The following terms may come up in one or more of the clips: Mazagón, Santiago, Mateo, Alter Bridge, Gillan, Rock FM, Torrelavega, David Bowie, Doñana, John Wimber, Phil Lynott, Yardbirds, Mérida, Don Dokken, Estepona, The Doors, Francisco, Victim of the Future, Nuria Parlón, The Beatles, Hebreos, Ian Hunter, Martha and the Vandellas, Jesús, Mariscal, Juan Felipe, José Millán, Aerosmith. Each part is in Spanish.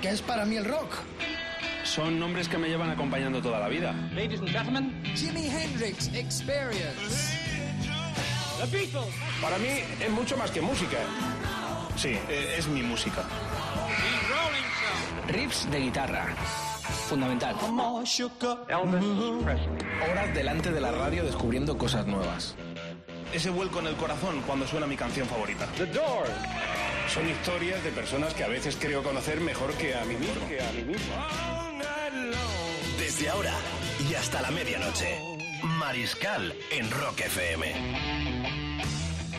¿Qué es para mí el rock? Son nombres que me llevan acompañando toda la vida. Ladies and gentlemen, Jimi Hendrix Experience. The Beatles. Para mí es mucho más que música. Sí, es mi música. Riffs de guitarra. Fundamental. Elvis Presley. Horas delante de la radio descubriendo cosas nuevas. Ese vuelco en el corazón cuando suena mi canción favorita. The Doors. Son historias de personas que a veces creo conocer mejor que a mí mismo. Desde ahora y hasta la medianoche, Mariscal en Rock FM.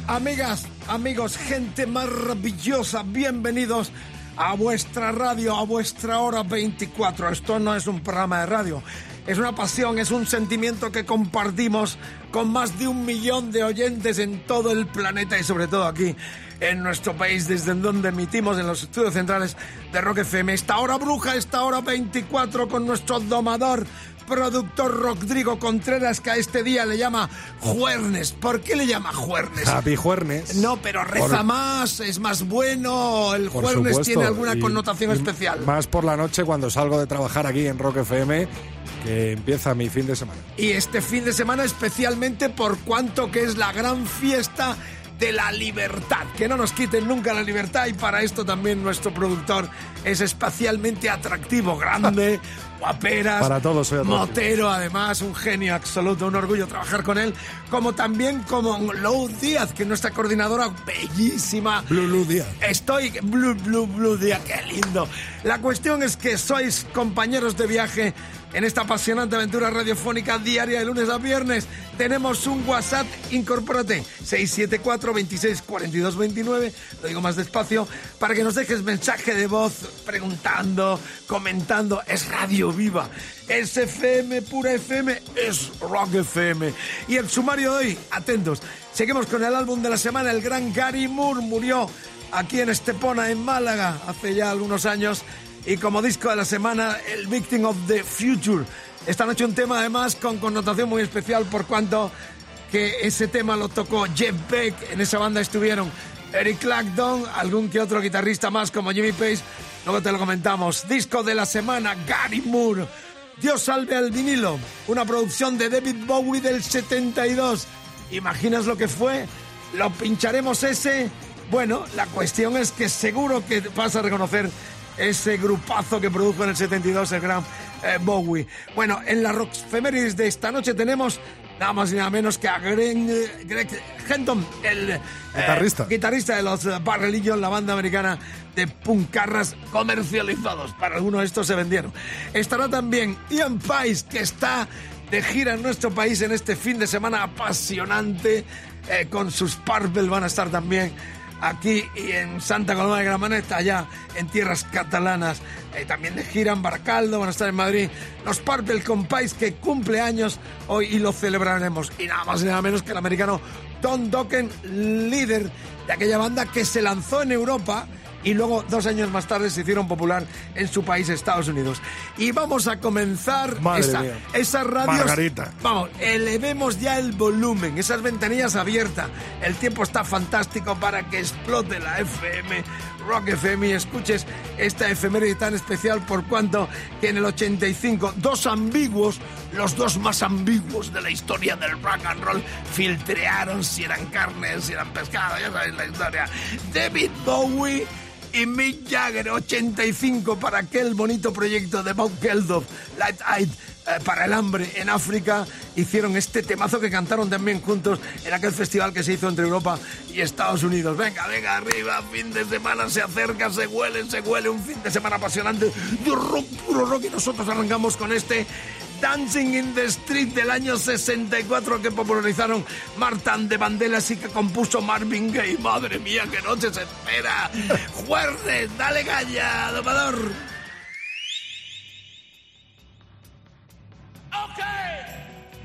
Amigas, amigos, gente maravillosa, bienvenidos a vuestra radio, a vuestra hora 24. Esto no es un programa de radio, es una pasión, es un sentimiento que compartimos con más de 1 millón de oyentes en todo el planeta y sobre todo aquí en nuestro país, desde donde emitimos en los estudios centrales de Rock FM. Esta hora bruja, esta hora 24 con nuestro domador, productor Rodrigo Contreras, que a este día le llama Juernes. ¿Por qué le llama Juernes? Happy Juernes. No, pero reza más, es más bueno. El Juernes, supuesto, tiene alguna connotación especial. Más por la noche cuando salgo de trabajar aquí en Rock FM, que empieza mi fin de semana. Y este fin de semana especialmente por cuanto que es la gran fiesta de la libertad, que no nos quiten nunca la libertad, y para esto también nuestro productor es especialmente atractivo, grande, guaperas, para todos, motero, además, un genio absoluto, un orgullo trabajar con él, como también como Lou Díaz, que es nuestra coordinadora bellísima. Blue Díaz. Blue Díaz, qué lindo. La cuestión es que sois compañeros de viaje en esta apasionante aventura radiofónica diaria de lunes a viernes. Tenemos un WhatsApp, incorpórate, 674-26-42-29, lo digo más despacio, para que nos dejes mensaje de voz preguntando, comentando. Es Radio Viva, es FM, pura FM, es Rock FM. Y el sumario de hoy, atentos, seguimos con el álbum de la semana. El gran Gary Moore murió aquí en Estepona, en Málaga, hace ya algunos años. Y como disco de la semana, el Victim of the Future. Esta noche un tema además con connotación muy especial por cuanto que ese tema lo tocó Jeff Beck. En esa banda estuvieron Eric Clapton, algún que otro guitarrista más como Jimmy Page. Luego te lo comentamos. Disco de la semana, Gary Moore. Dios salve al vinilo. Una producción de David Bowie del 72. ¿Imaginas lo que fue? ¿Lo pincharemos ese? Bueno, la cuestión es que seguro que vas a reconocer ese grupazo que produjo en el 72 el gran Bowie. Bueno, en la Rockfemérides de esta noche tenemos nada más y nada menos que a Greg Henton, el guitarrista de los Bad Religion, la banda americana de puncarras comercializados. Para algunos estos se vendieron. Estará también Ian Paice, que está de gira en nuestro país en este fin de semana apasionante, con sus Purple. Van a estar también aquí y en Santa Coloma de Gramenet, allá en tierras catalanas. También de gira en Baracaldo, van a estar en Madrid. Los Purple con Paice, que cumple años hoy y lo celebraremos. Y nada más y nada menos que el americano Don Dokken, líder de aquella banda que se lanzó en Europa y luego 2 años más tarde se hicieron popular en su país, Estados Unidos. Y vamos a comenzar esa radio. Margarita. Vamos, elevemos ya el volumen, esas ventanillas abiertas. El tiempo está fantástico para que explote la FM, Rock FM, y escuches esta efeméride tan especial por cuanto que en el 85 dos ambiguos, los dos más ambiguos de la historia del rock and roll, filtrearon si eran carne, si eran pescado, ya sabéis la historia. David Bowie y Mick Jagger, 85 para aquel bonito proyecto de Bob Geldof, Live Aid, para el hambre en África, hicieron este temazo que cantaron también juntos en aquel festival que se hizo entre Europa y Estados Unidos. Venga, venga, arriba, fin de semana, se acerca, se huele, un fin de semana apasionante de rock, puro rock, y nosotros arrancamos con este Dancing in the Street del año 64 que popularizaron Martha and the Vandellas y que compuso Marvin Gaye. Madre mía, qué noche se espera. Juernes, dale galla, domador. Okay,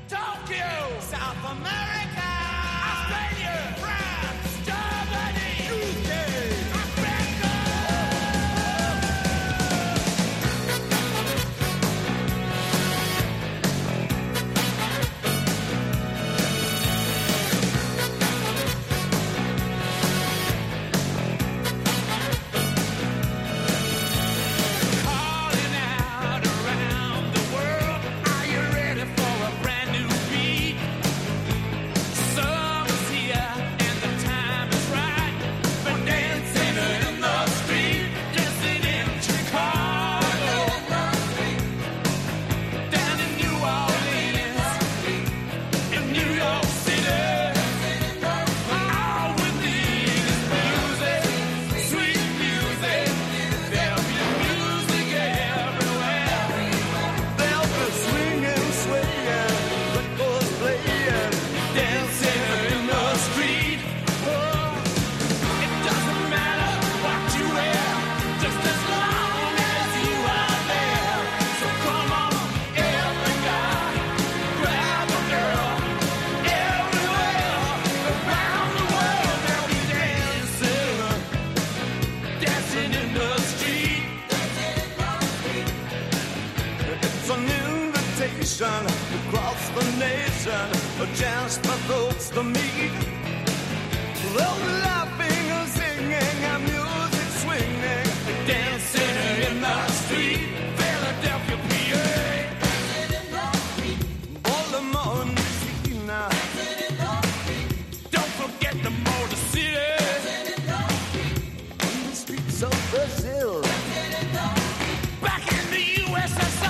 Tokyo, South America, Australia, France, Germany, UK, Africa. Across the nation, just my folks to meet. Though laughing and singing, and music swinging, dancing in the street, Philadelphia, PA. Dancing in the street, Baltimore, Messina. Dancing in the street, don't forget the Motor City. Dancing in the street, on the streets of Brazil. Dancing in the street, back in the USSR.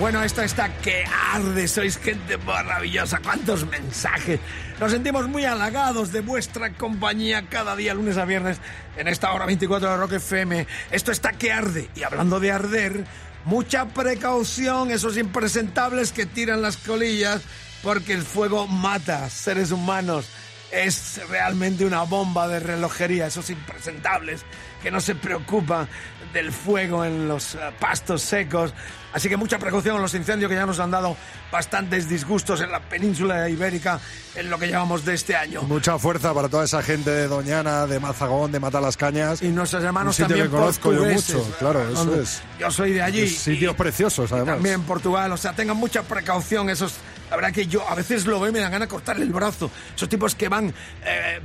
Bueno, esto está que arde, sois gente maravillosa, cuántos mensajes. Nos sentimos muy halagados de vuestra compañía cada día, lunes a viernes, en esta hora 24 de Rock FM. Esto está que arde, y hablando de arder, mucha precaución, esos impresentables que tiran las colillas, porque el fuego mata seres humanos. Es realmente una bomba de relojería, esos impresentables que no se preocupan del fuego en los pastos secos. Así que mucha precaución con los incendios, que ya nos han dado bastantes disgustos en la península ibérica en lo que llevamos de este año. Mucha fuerza para toda esa gente de Doñana, de Mazagón, de Matalascañas. Y nuestros hermanos también portugueses. Yo mucho, claro, eso es. Yo soy de allí. Sitios preciosos, además. También en Portugal, o sea, tengan mucha precaución esos... La verdad que yo a veces lo veo y me dan ganas de cortarle el brazo. Esos tipos que van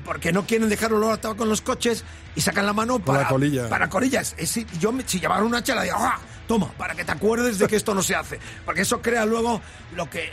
porque no quieren dejar olor a tabaco en los coches y sacan la mano para... La colilla. Para colillas. Si llevaron una chela, digo, ¡ah! Toma, para que te acuerdes de que esto no se hace. Porque eso crea luego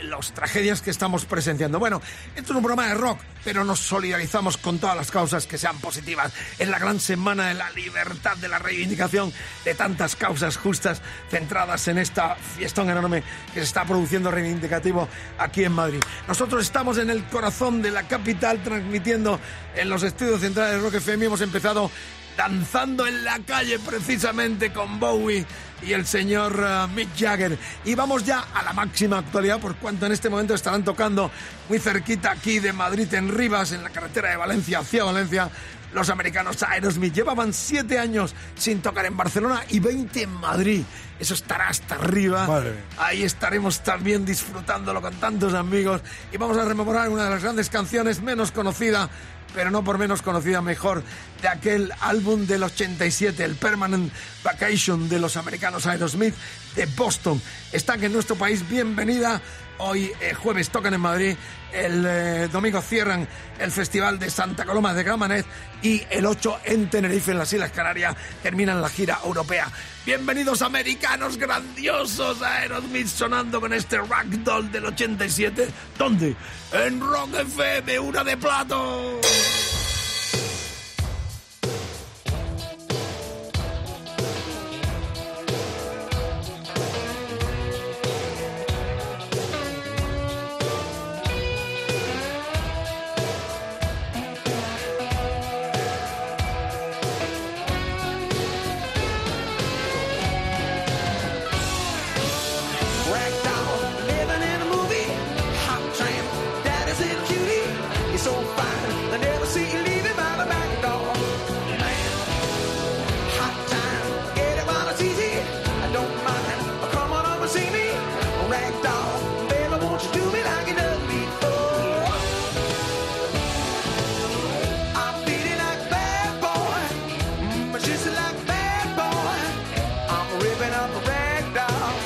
las tragedias que estamos presenciando. Bueno, esto es un programa de rock, pero nos solidarizamos con todas las causas que sean positivas. Es la gran semana de la libertad, de la reivindicación de tantas causas justas centradas en esta fiestón enorme que se está produciendo reivindicativo aquí en Madrid. Nosotros estamos en el corazón de la capital, transmitiendo en los estudios centrales de Rock FM. Hemos empezado danzando en la calle, precisamente con Bowie y el señor Mick Jagger. Y vamos ya a la máxima actualidad, por cuanto en este momento estarán tocando muy cerquita aquí de Madrid, en Rivas, en la carretera de Valencia hacia Valencia, los americanos Aerosmith. Llevaban 7 años sin tocar en Barcelona y 20 en Madrid. Eso estará hasta arriba. Madre. Ahí estaremos también disfrutándolo con tantos amigos. Y vamos a rememorar una de las grandes canciones menos conocida, pero no por menos conocida mejor, de aquel álbum del 87, el Permanent Vacation de los americanos Aerosmith de Boston. Están en nuestro país, bienvenida. Hoy jueves tocan en Madrid, el domingo cierran el Festival de Santa Coloma de Gramenet y el 8 en Tenerife, en las Islas Canarias, terminan la gira europea. Bienvenidos americanos grandiosos a Aerosmith, sonando con este Ragdoll del 87. ¿Dónde? En Rock FM, una de plato. Down.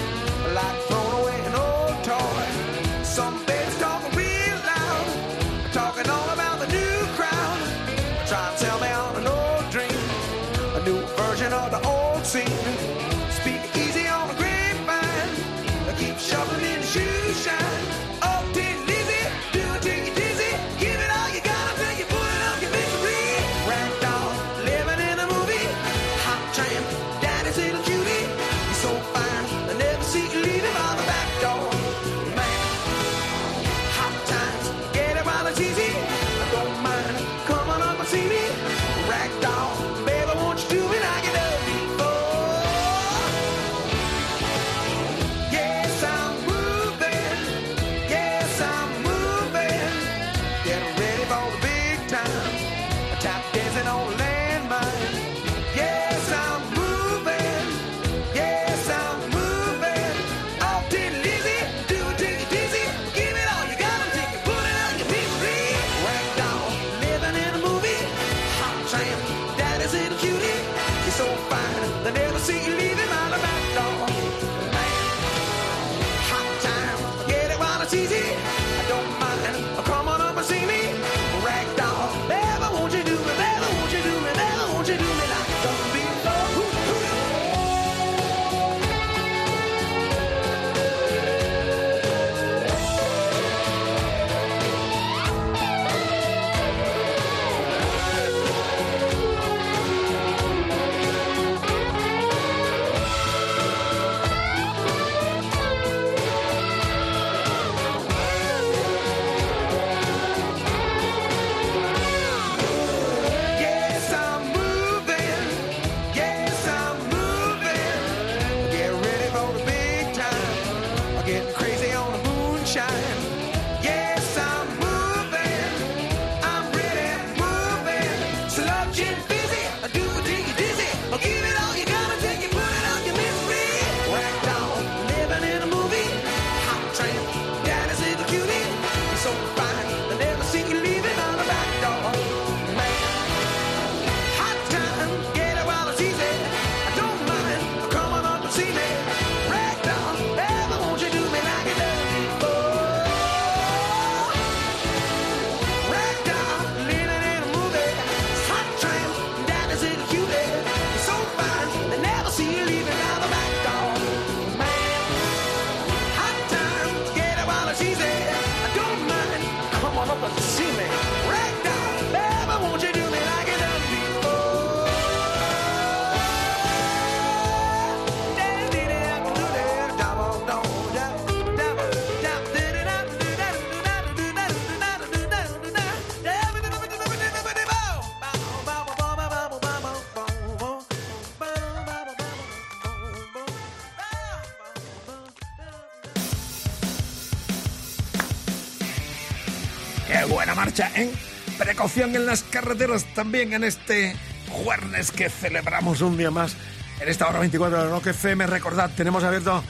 Qué buena marcha, ¿eh? Precaución en las carreteras también en este jueves que celebramos un día más. En esta hora 24 de Rock FM, recordad, tenemos abierto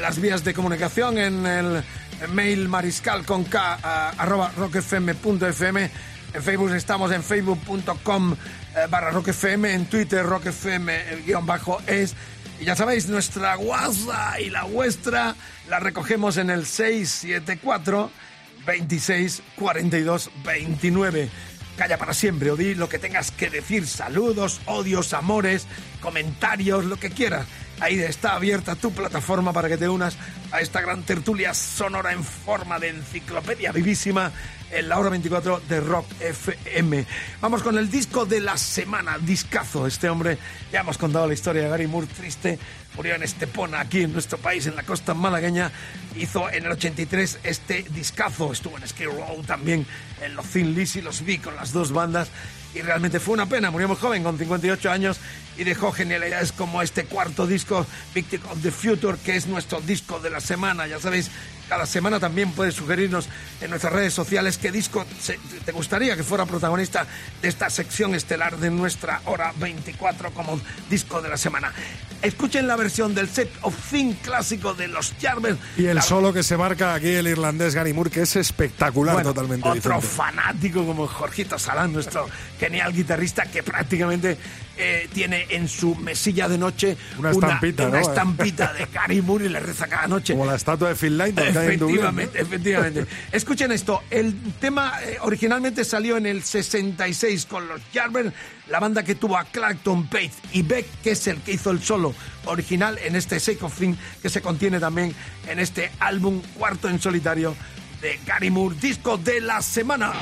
las vías de comunicación en el mail mariscal@rockfm.fm. En Facebook estamos en facebook.com/rockfm, en Twitter rockfm_es. Y ya sabéis, nuestra guasa y la vuestra la recogemos en el 674-2642-29. Calla para siempre o di lo que tengas que decir, saludos, odios, amores, comentarios, lo que quieras. Ahí está abierta tu plataforma para que te unas a esta gran tertulia sonora en forma de enciclopedia vivísima en la hora 24 de Rock FM. Vamos con el disco de la semana, discazo. Este hombre, ya hemos contado la historia de Gary Moore, triste, murió en Estepona, aquí en nuestro país, en la costa malagueña. Hizo en el 83 este discazo, estuvo en Skid Row también, en los Thin Lizzy, los vi con las dos bandas. Y realmente fue una pena, murió muy joven, con 58 años, y dejó genialidades como este cuarto disco, Victim of the Future, que es nuestro disco de la semana. Ya sabéis, cada semana también puedes sugerirnos en nuestras redes sociales qué disco te gustaría que fuera protagonista de esta sección estelar de nuestra hora 24 como disco de la semana. Escuchen la versión del Set of Things clásico de los Yardbirds. Y el solo que se marca aquí el irlandés Gary Moore, que es espectacular, bueno, totalmente otro diferente. Fanático como Jorgito Salán, nuestro genial guitarrista que prácticamente tiene en su mesilla de noche una estampita de Gary Moore y le reza cada noche. Como la estatua de Phil Lynott. Efectivamente. Escuchen esto, el tema originalmente salió en el 66 con los Yardbirds, la banda que tuvo a Clapton, Page y Beck, que es el que hizo el solo original en este Set of Things, que se contiene también en este álbum cuarto en solitario de Gary Moore, disco de la semana.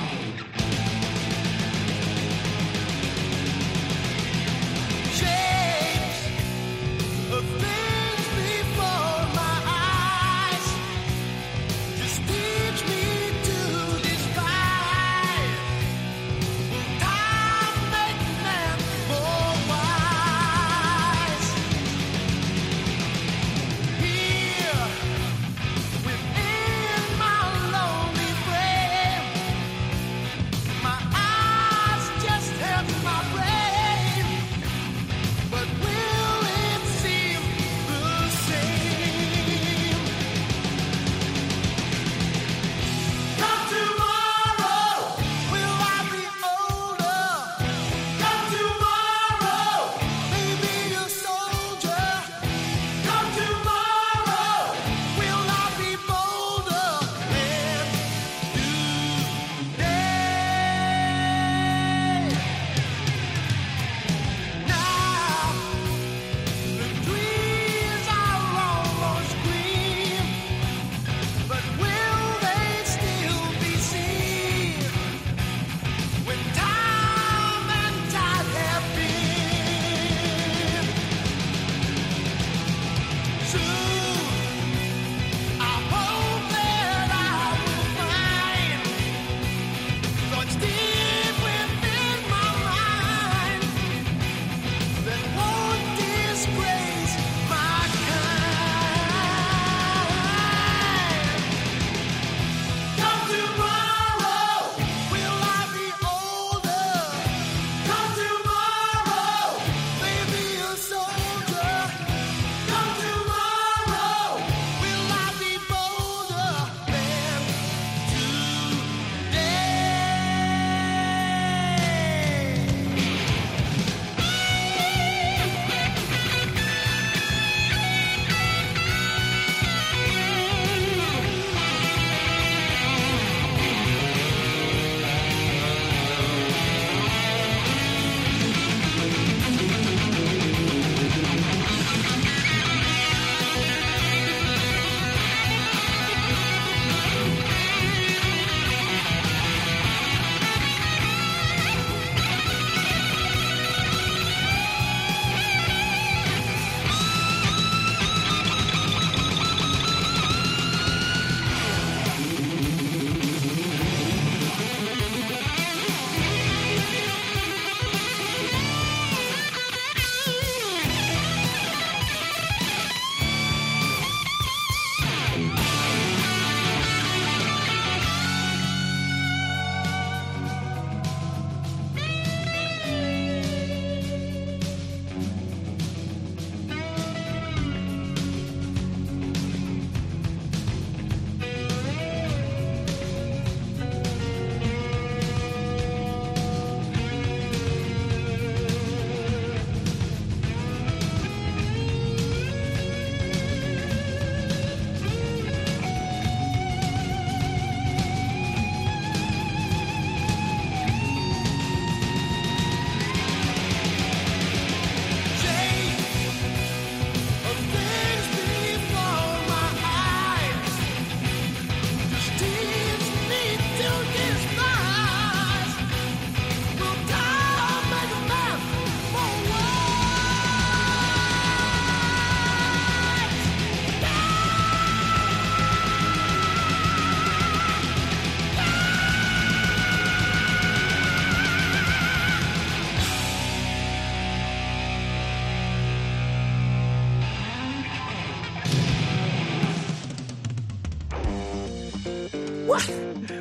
¡Uf!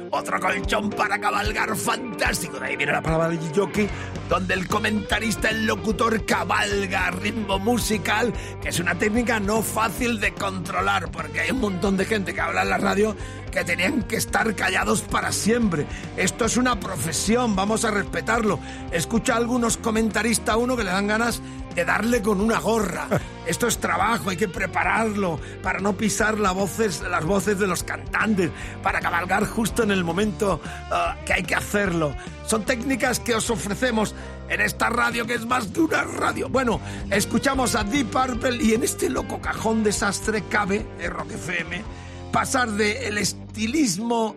Otro colchón para cabalgar fantástico. De ahí viene la palabra del jockey, donde el comentarista, el locutor, cabalga ritmo musical, que es una técnica no fácil de controlar, porque hay un montón de gente que habla en la radio que tenían que estar callados para siempre. Esto es una profesión, vamos a respetarlo. Escucha a algunos comentaristas, uno que le dan ganas de darle con una gorra. Esto es trabajo, hay que prepararlo para no pisar las voces de los cantantes, para cabalgar justo en el momento que hay que hacerlo. Son técnicas que os ofrecemos en esta radio, que es más de una radio. Bueno, escuchamos a Deep Purple y en este loco cajón desastre cabe, de Rock FM, pasar del estilismo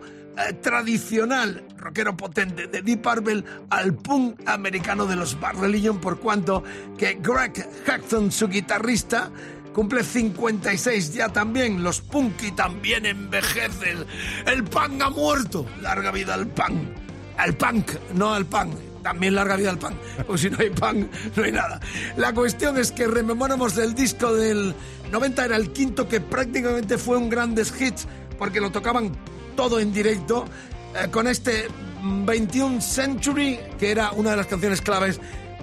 tradicional, rockero potente, de Deep Purple al punk americano de los Bad Religion, por cuanto que Greg Hutton, su guitarrista, cumple 56 ya también. Los punky también envejecen. El punk ha muerto. Larga vida al punk. Al punk, no al punk. También larga vida al punk. Pues si no hay punk, no hay nada. La cuestión es que rememoramos el disco del 90, era el quinto, que prácticamente fue un grandes hits, porque lo tocaban todo en directo, con este 21 Century, que era una de las canciones claves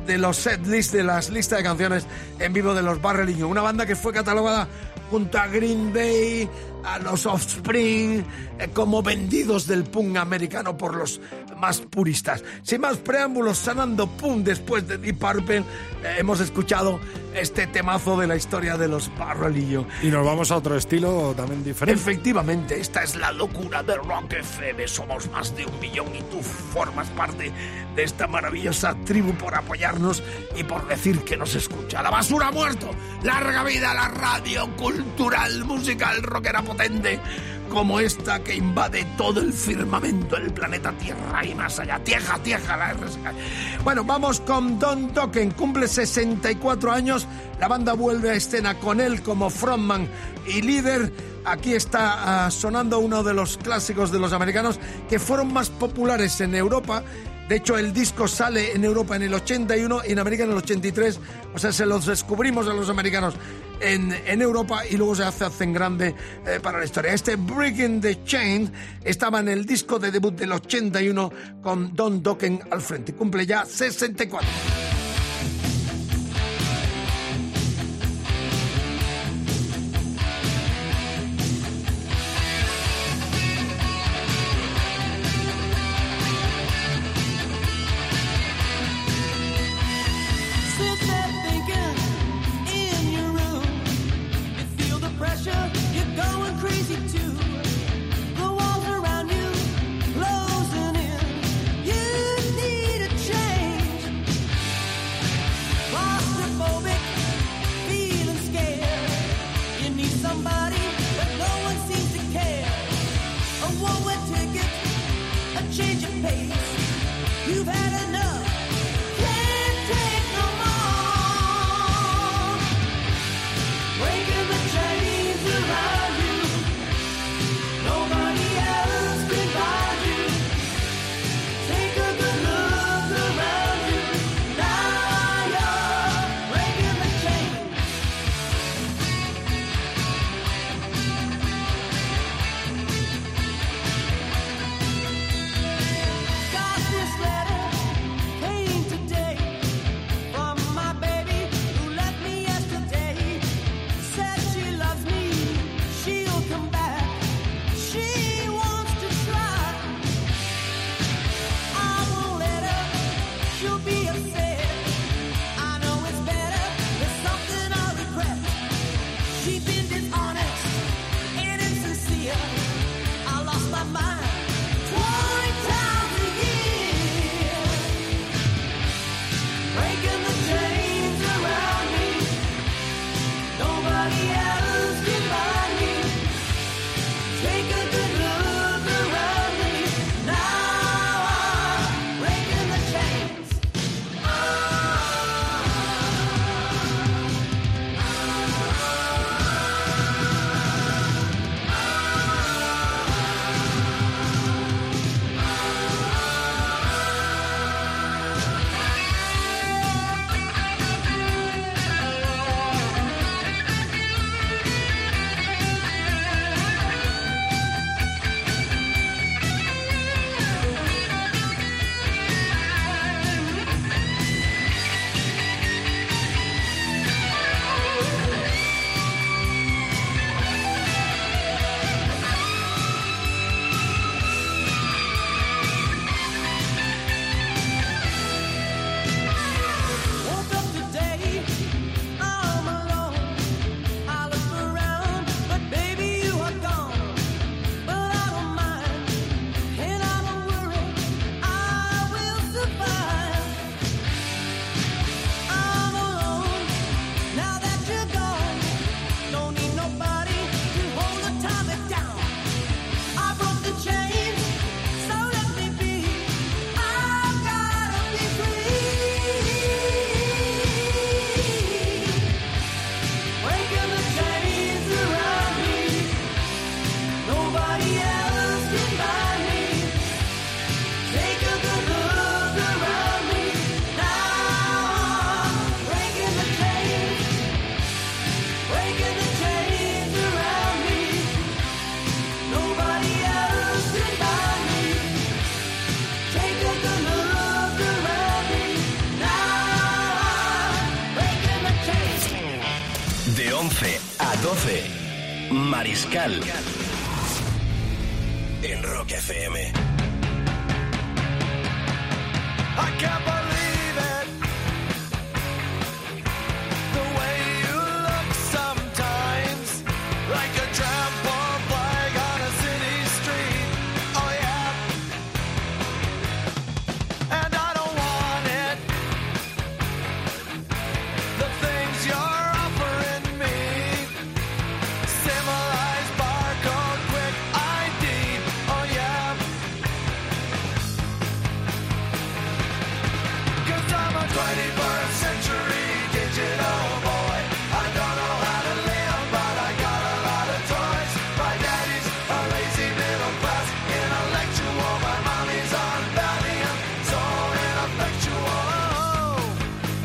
de los setlists, de las listas de canciones en vivo de los Bad Religion. Una banda que fue catalogada junto a Green Day, a los Offspring, como vendidos del punk americano por los más puristas. Sin más preámbulos, sanando punk después de Deep Purple, hemos escuchado este temazo de la historia de los Bad Religion. Y nos vamos a otro estilo también diferente. Efectivamente, esta es la locura de Rock FM. Somos más de 1 millón y tú formas parte de esta maravillosa tribu por apoyarnos y por decir que nos escucha. La basura ha muerto, larga vida la radio cultural, musical, rockera potente como esta que invade todo el firmamento, el planeta Tierra y más allá. Tieja, la RSK. Bueno, vamos con Don Dokken, cumple 64 años, la banda vuelve a escena con él como frontman y líder. Aquí está sonando uno de los clásicos de los americanos que fueron más populares en Europa. De hecho, el disco sale en Europa en el 81 y en América en el 83. O sea, se los descubrimos a los americanos en Europa y luego se hacen grande para la historia. Este Breaking the Chain estaba en el disco de debut del 81 con Don Dokken al frente. Cumple ya 64. 12, Mariscal, en Rock FM. I can't believe it, the way you look sometimes, like a trampled flag on a city street, oh yeah, and I don't want it, the things you're offering me, civilized barcode, quick ID, oh yeah. 'Cause I'm a 21st century digital boy. I don't know how to live, but I got a lot of toys. My daddy's a lazy middle class intellectual. My mommy's on Valium, so ineffectual.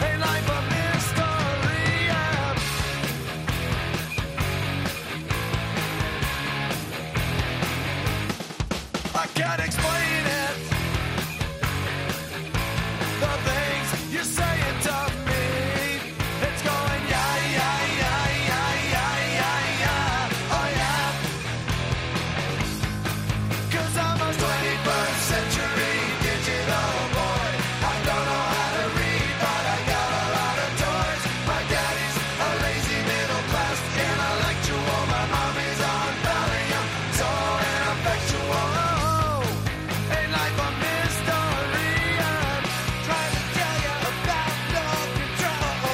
A life of mystery, yeah. I can't explain it, the things you're saying to me. It's going yeah, yeah, yeah, yeah, yeah, yeah, yeah, oh yeah. 'Cause I'm a 21st century digital boy. I don't know how to read, but I got a lot of toys. My daddy's a lazy middle class intellectual. My mommy's on Valium, so ineffectual. A life of mystery, I'm trying to tell you about no control. But now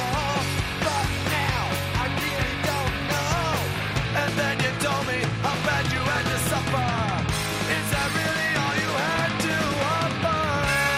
I really don't know. And then you told me how bad you had to suffer. Is that really all you had to offer? Cause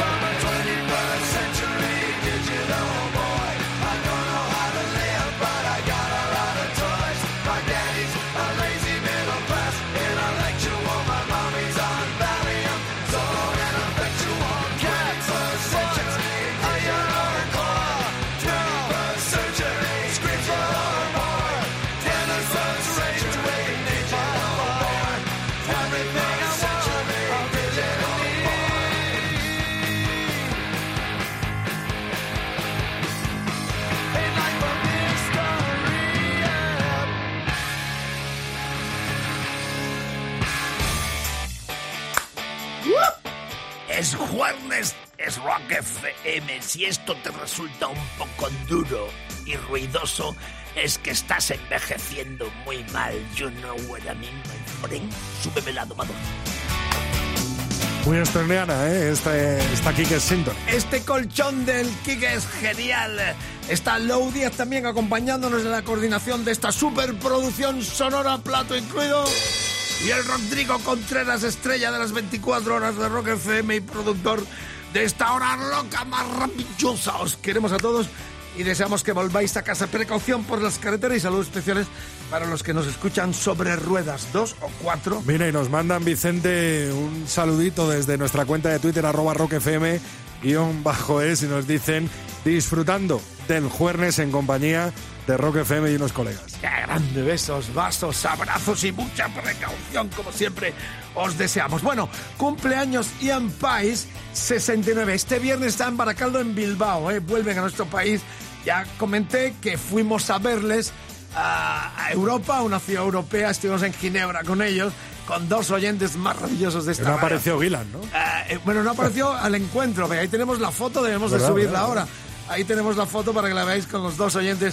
I'm a 21st century digital boy. I don't know how to live, but I got a lot of toys. My daddy's a lazy middle class intellectual. My mommy's on Valium, so ineffectual. 21st century digital boy. 21st century digital boy. 21st century digital boy. 21st century digital boy. A life of mystery, yeah. 12. Es jueves, es Rock FM. Si esto te resulta un poco duro y ruidoso, es que estás envejeciendo muy mal. You know what I mean, my friend. Súbeme la domadora. Muy esterniana, ¿eh? Está Kike Sinton. Este colchón del Kike es genial. Está Lou Díaz también acompañándonos en la coordinación de esta superproducción sonora, plato incluido. Y el Rodrigo Contreras, estrella de las 24 horas de Rock FM y productor de esta hora loca maravillosa. Os queremos a todos y deseamos que volváis a casa. Precaución por las carreteras y saludos especiales para los que nos escuchan sobre ruedas, 2 o 4. Mira, y nos mandan, Vicente, un saludito desde nuestra cuenta de Twitter, @rockfm_es, y nos dicen disfrutando del jueves en compañía de Rock FM y unos colegas. ¡Qué grande! Besos, vasos, abrazos y mucha precaución, como siempre, os deseamos. Bueno, cumpleaños Ian Paice, 69. Este viernes está en Baracaldo, en Bilbao, ¿eh? Vuelven a nuestro país. Ya comenté que fuimos a verles a Europa, una ciudad europea. Estuvimos en Ginebra con ellos, con dos oyentes maravillosos de esta radio. No apareció Gillan, ¿no? Bueno, no apareció al encuentro. Ahí tenemos la foto, debemos de subirla ahora. Ahí tenemos la foto para que la veáis con los dos oyentes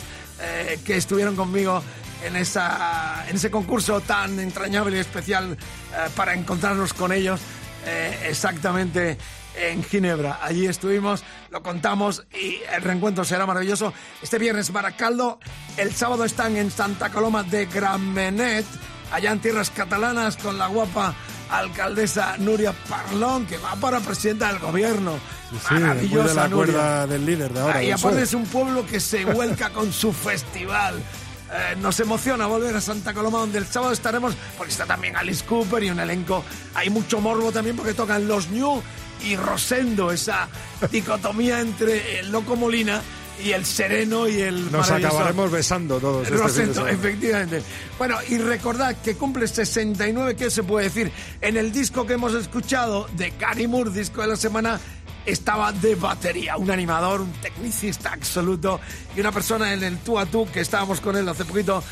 que estuvieron conmigo en ese concurso tan entrañable y especial para encontrarnos con ellos exactamente en Ginebra. Allí estuvimos, lo contamos y el reencuentro será maravilloso. Este viernes Baracaldo, el sábado están en Santa Coloma de Gramenet, allá en tierras catalanas, con la guapa alcaldesa Nuria Parlón, que va para presidenta del gobierno. Sí, después de la cuerda del líder de ahora. Y aparte es un pueblo que se vuelca con su festival. Nos emociona volver a Santa Coloma, donde el sábado estaremos, porque está también Alice Cooper y un elenco. Hay mucho morbo también porque tocan los New y Rosendo, esa dicotomía entre el Loco Molina y el sereno y el nos acabaremos besando todos este efectivamente. Bueno, y recordad que cumple 69, ¿qué se puede decir? En el disco que hemos escuchado de Gary Moore, disco de la semana, estaba de batería, un animador, un tecnicista absoluto y una persona en el tú a tú que estábamos con él hace poquito,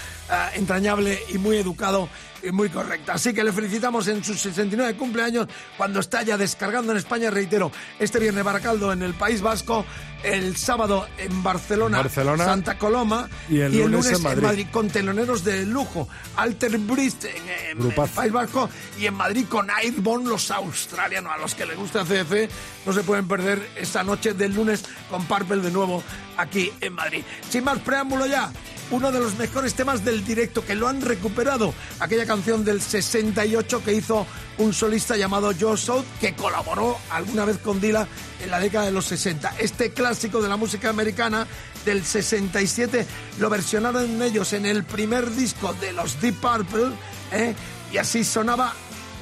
entrañable y muy educado y muy correcto. Así que le felicitamos en sus 69 cumpleaños, cuando está ya descargando en España, reitero, este viernes Baracaldo en el País Vasco, el sábado en Barcelona, Santa Coloma y el lunes en Madrid con teloneros de lujo, Alter Bridge en el País Vasco y en Madrid con Airborne, los australianos. A los que les gusta CDC no se pueden perder esta noche del lunes con Purple de nuevo aquí en Madrid. Sin más preámbulo ya, uno de los mejores temas del directo que lo han recuperado, aquella canción del 68 que hizo un solista llamado Joe South, que colaboró alguna vez con Dylan en la década de los 60. Este clásico de la música americana del 67 lo versionaron ellos en el primer disco de los Deep Purple, y así sonaba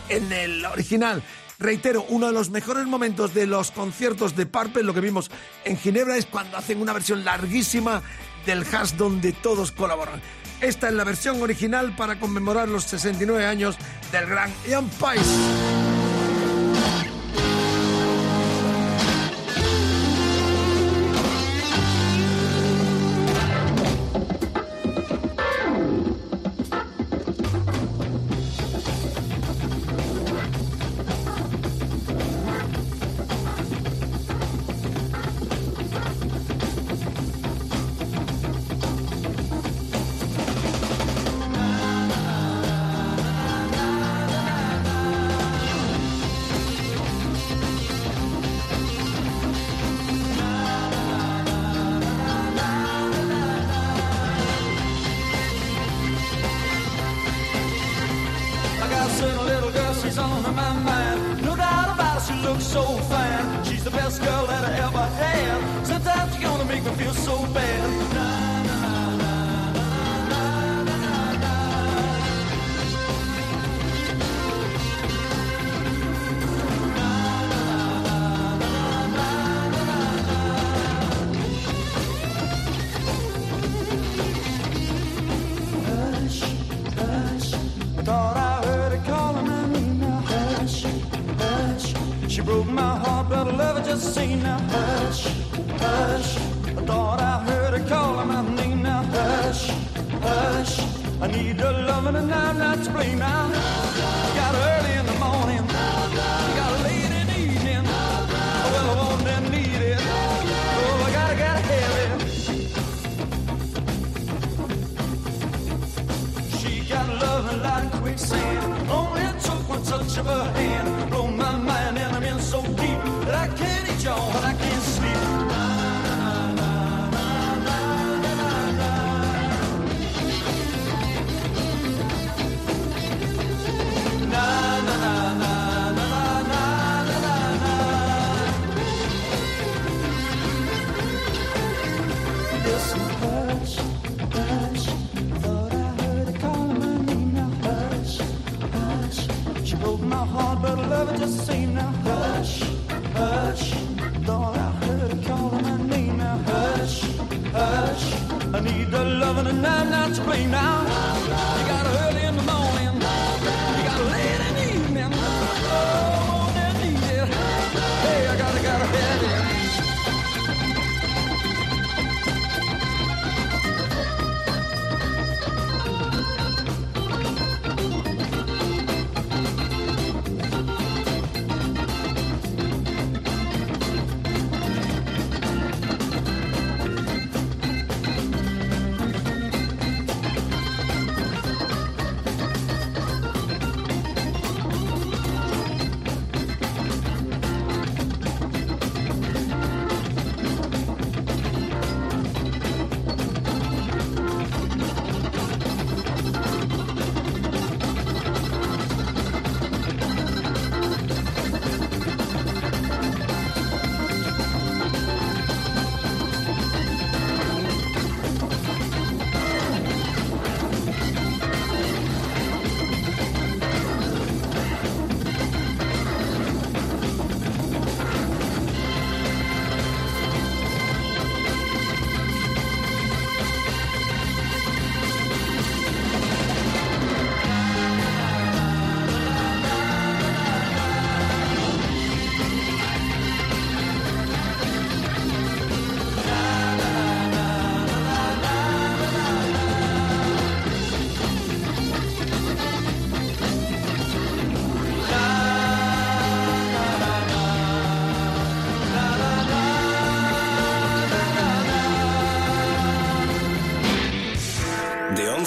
en el original. Reitero, uno de los mejores momentos de los conciertos de Purple, lo que vimos en Ginebra, es cuando hacen una versión larguísima del Hash donde todos colaboran. Esta es la versión original para conmemorar los 69 años del gran Ian Paice.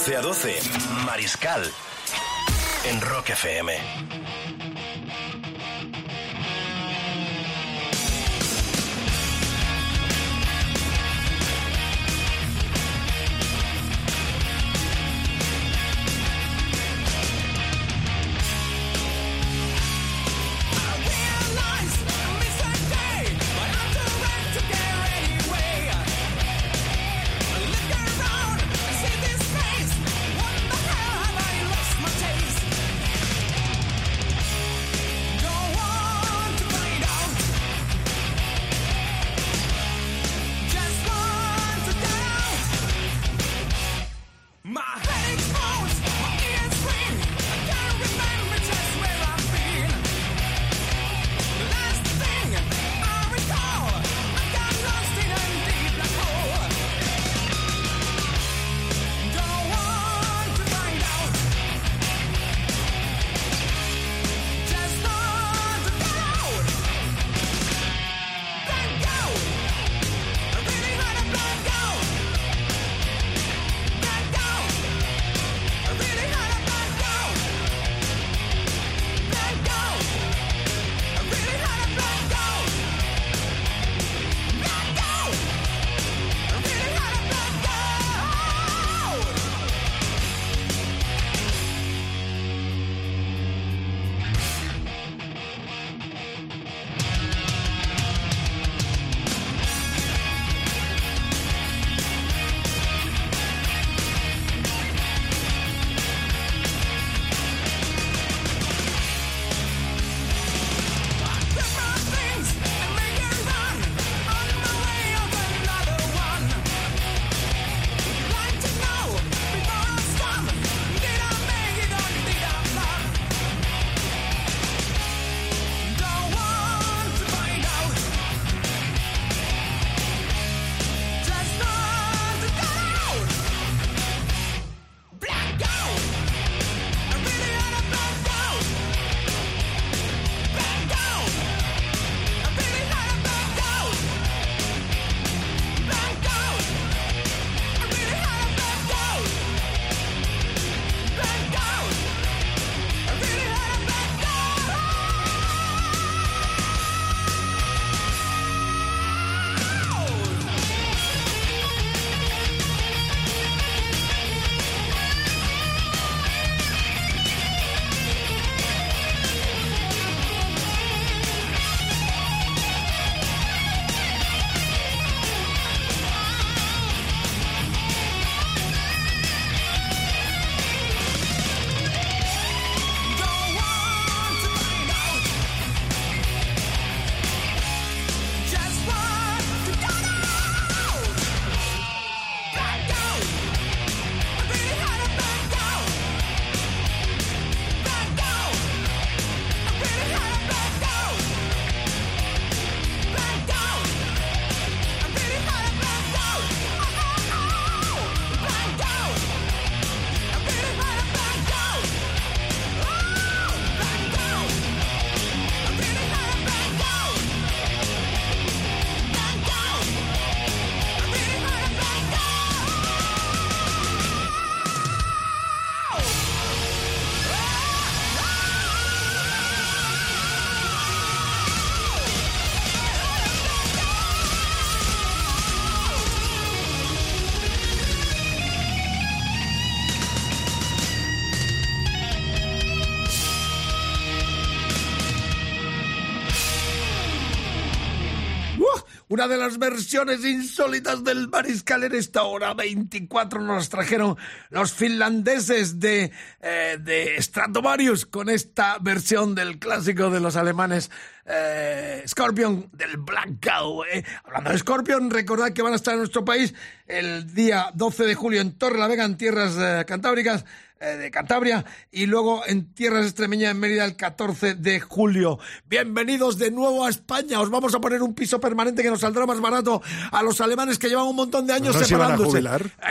11 a 12, Mariscal, en Rock FM. Una de las versiones insólitas del Mariscal en esta hora 24 nos trajeron los finlandeses de Stratovarius con esta versión del clásico de los alemanes Scorpion del Blackout. Hablando de Scorpion, recordad que van a estar en nuestro país el día 12 de julio en Torrelavega, en tierras cantábricas, de Cantabria, y luego en tierras extremeñas en Mérida el 14 de julio. Bienvenidos de nuevo a España. Os vamos a poner un piso permanente que nos saldrá más barato a los alemanes que llevan un montón de años separándose.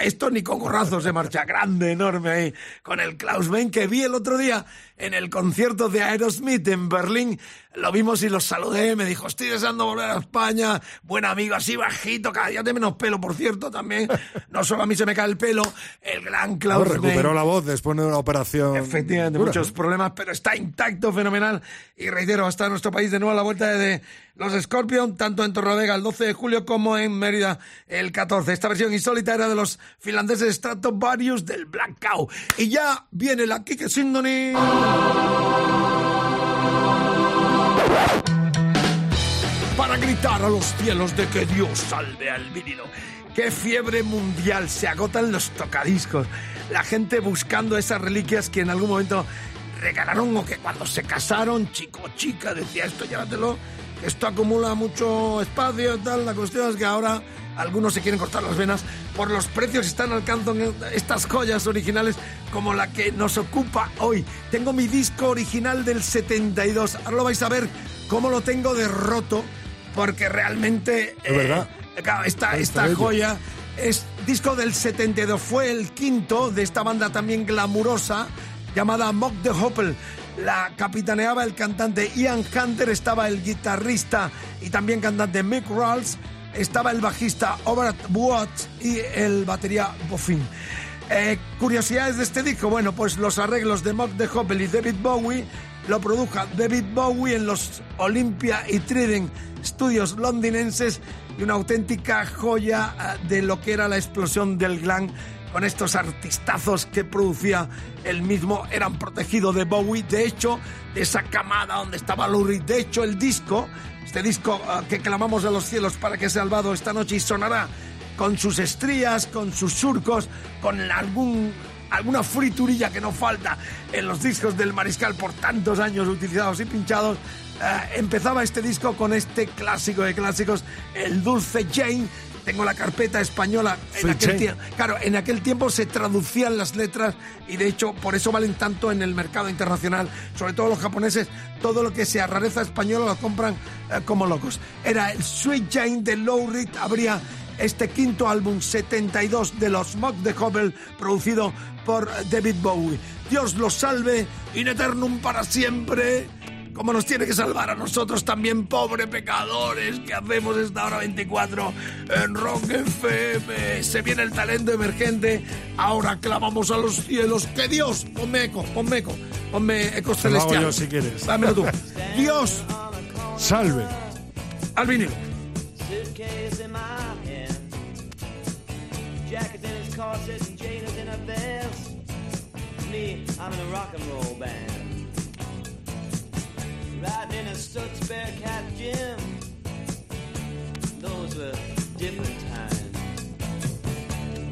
Esto ni cocorrazo se marcha. Grande, enorme ahí. Con el Klaus Mein que vi el otro día en el concierto de Aerosmith en Berlín. Lo vimos y los saludé, me dijo, estoy deseando volver a España, buen amigo, así bajito, cada día tiene menos pelo, por cierto, también, no solo a mí se me cae el pelo, el gran Klaus Meine. Recuperó la voz después de una operación. Efectivamente, dura, muchos problemas, pero está intacto, fenomenal, y reitero, hasta nuestro país de nuevo a la vuelta de los Scorpions, tanto en Torrelavega el 12 de julio como en Mérida el 14. Esta versión insólita era de los finlandeses Stratovarius del Black Cow. Y ya viene la Kike Sindoni. Para gritar a los cielos de que Dios salve al vinilo. ¡Qué fiebre mundial! Se agotan los tocadiscos. La gente buscando esas reliquias que en algún momento regalaron o que cuando se casaron, chico o chica, decía esto, llévatelo, esto acumula mucho espacio y tal. La cuestión es que ahora algunos se quieren cortar las venas por los precios que están alcanzando estas joyas originales como la que nos ocupa hoy. Tengo mi disco original del 72. Ahora lo vais a ver cómo lo tengo de roto, porque realmente esta joya es disco del 72. Fue el quinto de esta banda también glamurosa llamada Mock the Hopple. La capitaneaba el cantante Ian Hunter, estaba el guitarrista y también cantante Mick Rawls, estaba el bajista Robert Watts y el batería Boffin. Curiosidades de este disco, bueno, pues los arreglos de Mock the Hopple y David Bowie lo produjo David Bowie en los Olympia y Trident Studios londinenses, y una auténtica joya de lo que era la explosión del glam con estos artistazos que producía él mismo. Eran protegidos de Bowie, de hecho, de esa camada donde estaba Lou Reed. De hecho, el disco, este disco que clamamos a los cielos para que sea salvado esta noche y sonará con sus estrías, con sus surcos, con alguna friturilla que no falta en los discos del Mariscal por tantos años utilizados y pinchados. Empezaba este disco con este clásico de clásicos, el Dulce Jane. Tengo la carpeta española. En aquel tiempo se traducían las letras y de hecho por eso valen tanto en el mercado internacional. Sobre todo los japoneses, todo lo que sea rareza española lo compran como locos. Era el Sweet Jane de Lou Reed. Habría este quinto álbum 72 de los Mock the Hopple, producido por David Bowie. Dios los salve, in eternum para siempre. Como nos tiene que salvar a nosotros también, pobre pecadores, que hacemos esta hora 24 en Rock FM. Se viene el talento emergente, ahora clamamos a los cielos. Que Dios, ponme eco celestial. Lo hago yo si quieres. Dámelo tú. Dios salve al vinilo. Riding in a Stutz Bearcat gym. Those were different times.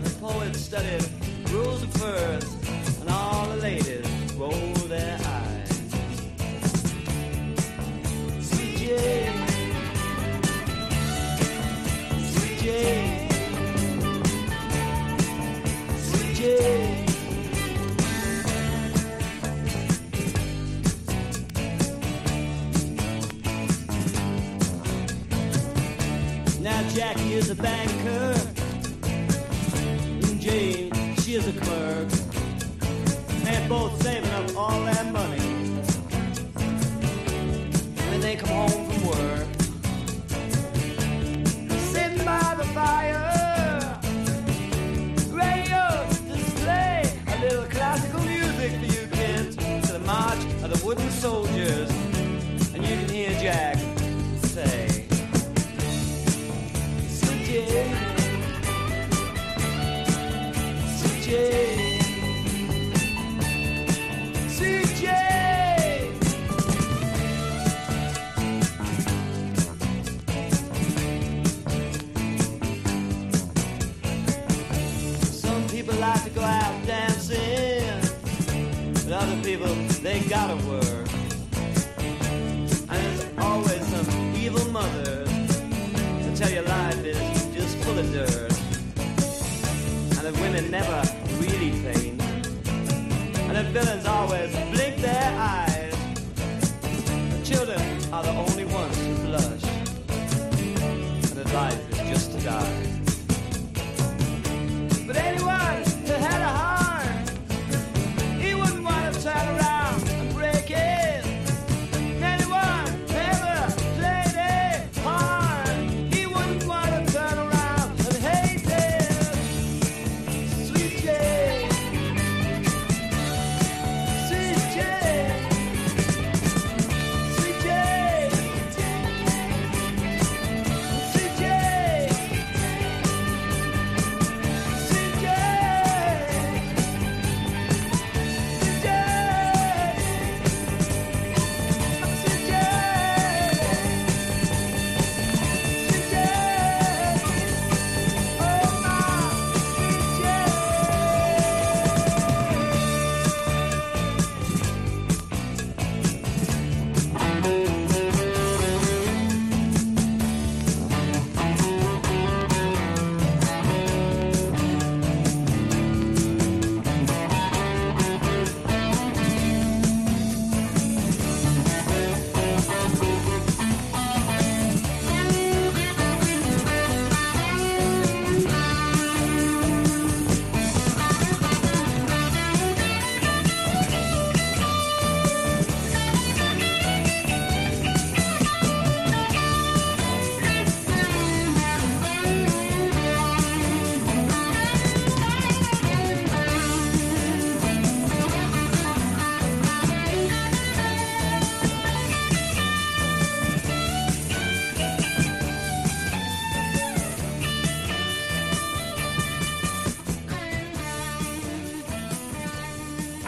The poets studied rules of verse, and all the ladies rolled their eyes. Sweet Jane, Sweet Jane, Sweet Jane. Jackie is a banker, and Jane, she is a clerk. They're both saving up all their money when they come home from work. Sitting by the fire, radio display, a little classical music for you kids, to the march of the wooden soldiers, and you can hear Jack say, CJ, CJ. Some people like to go out dancing, but other people, they gotta work. And there's always some evil mother to tell you life is full of dirt, and that women never really faint, and that villains always blink their eyes. The children are the only ones who blush, and that life is just a die. But anyone that had a heart, he wouldn't want to turn around and break in. Anyone ever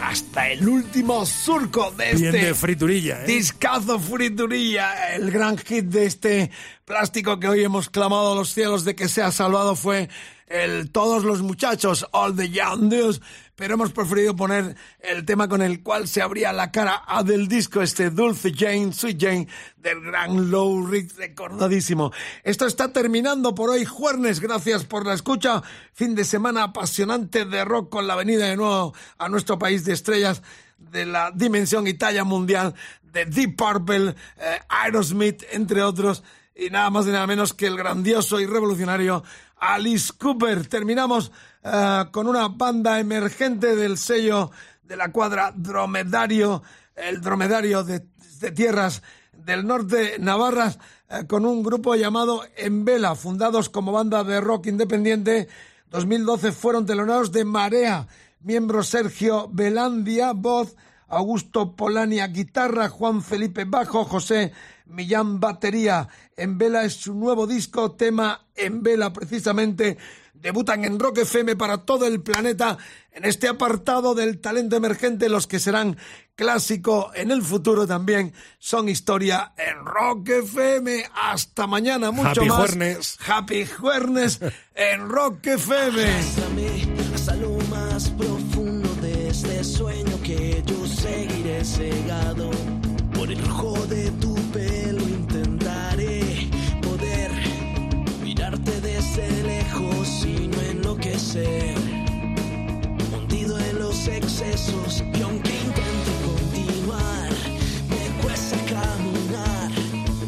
hasta el último surco de este... Bien de friturilla, ¿eh? Discazo friturilla. El gran hit de este plástico que hoy hemos clamado a los cielos de que sea salvado fue el Todos los Muchachos, All the Young Dudes, pero hemos preferido poner el tema con el cual se abría la cara A del disco, este Dulce Jane, Sweet Jane, del gran Lou Reed, recordadísimo. Esto está terminando por hoy, Juernes, gracias por la escucha, fin de semana apasionante de rock con la venida de nuevo a nuestro país de estrellas de la dimensión y talla mundial de Deep Purple, Aerosmith, entre otros, y nada más y nada menos que el grandioso y revolucionario Alice Cooper. Terminamos con una banda emergente del sello de la cuadra Dromedario, el Dromedario de tierras del norte navarras, con un grupo llamado En Vela, fundados como banda de rock independiente. 2012 fueron teloneados de Marea, miembro Sergio Belandia, voz, Augusto Polania, guitarra, Juan Felipe, bajo, José Millán, batería. En Vela es su nuevo disco, tema En Vela, precisamente. Debutan en Rock FM para todo el planeta en este apartado del talento emergente. Los que serán clásico en el futuro también son historia en Rock FM. Hasta mañana, mucho Happy más. Juernes. Happy Juernes en Rock FM. Hasta lo más profundo de este sueño que yo seguiré cegado por el rojo de tu pelo. Intentaré poder mirarte desde lejos y no enloquecer, hundido en los excesos, y aunque intento continuar me cuesta caminar.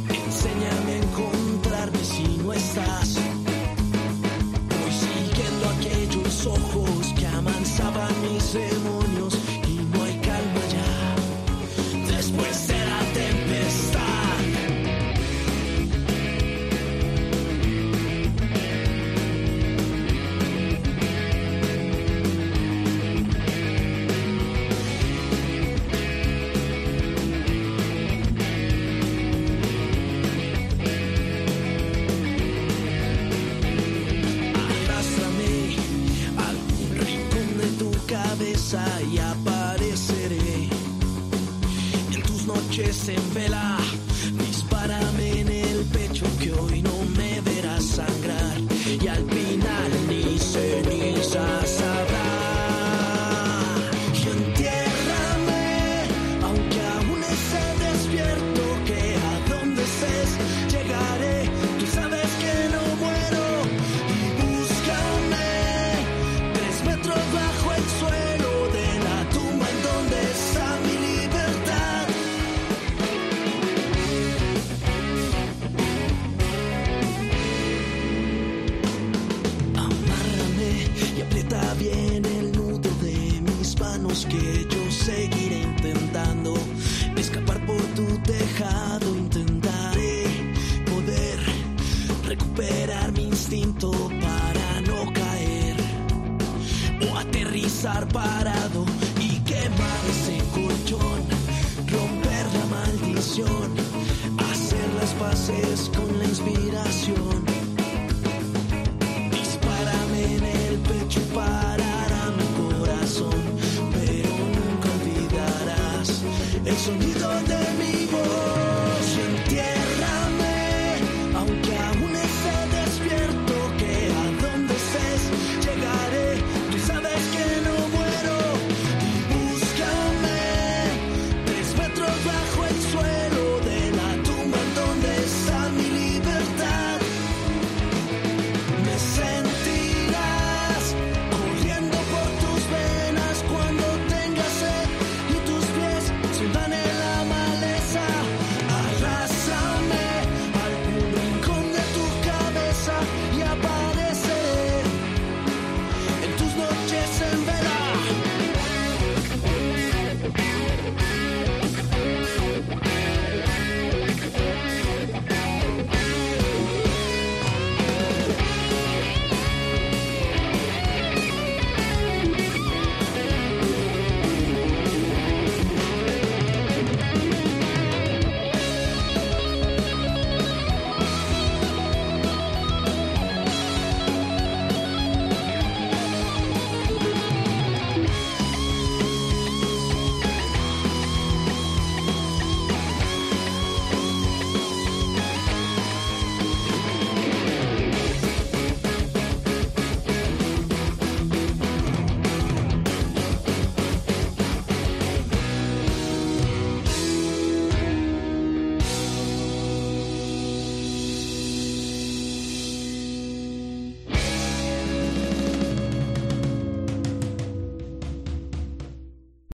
Enséñame a encontrarme si no estás. Voy siguiendo aquellos ojos que amansaban mis demonios y no hay calma ya después de la tempestad. Y apareceré en tus noches en vela. Dispárame en el pecho que hoy no me verás sangrar. Y al final ni cenizas habrá. Y entiérrame, aunque aún esté despierto, que a donde estés llegaré. Tú sabes que no muero. Y búscame 3 metros bajo el suelo. Que yo seguiré intentando escapar por tu tejado. Intentaré poder recuperar mi instinto para no caer o aterrizar parado y quemar ese colchón, romper la maldición, hacer las paces con la inspiración. Dispárame en el pecho y parará mi corazón. Eso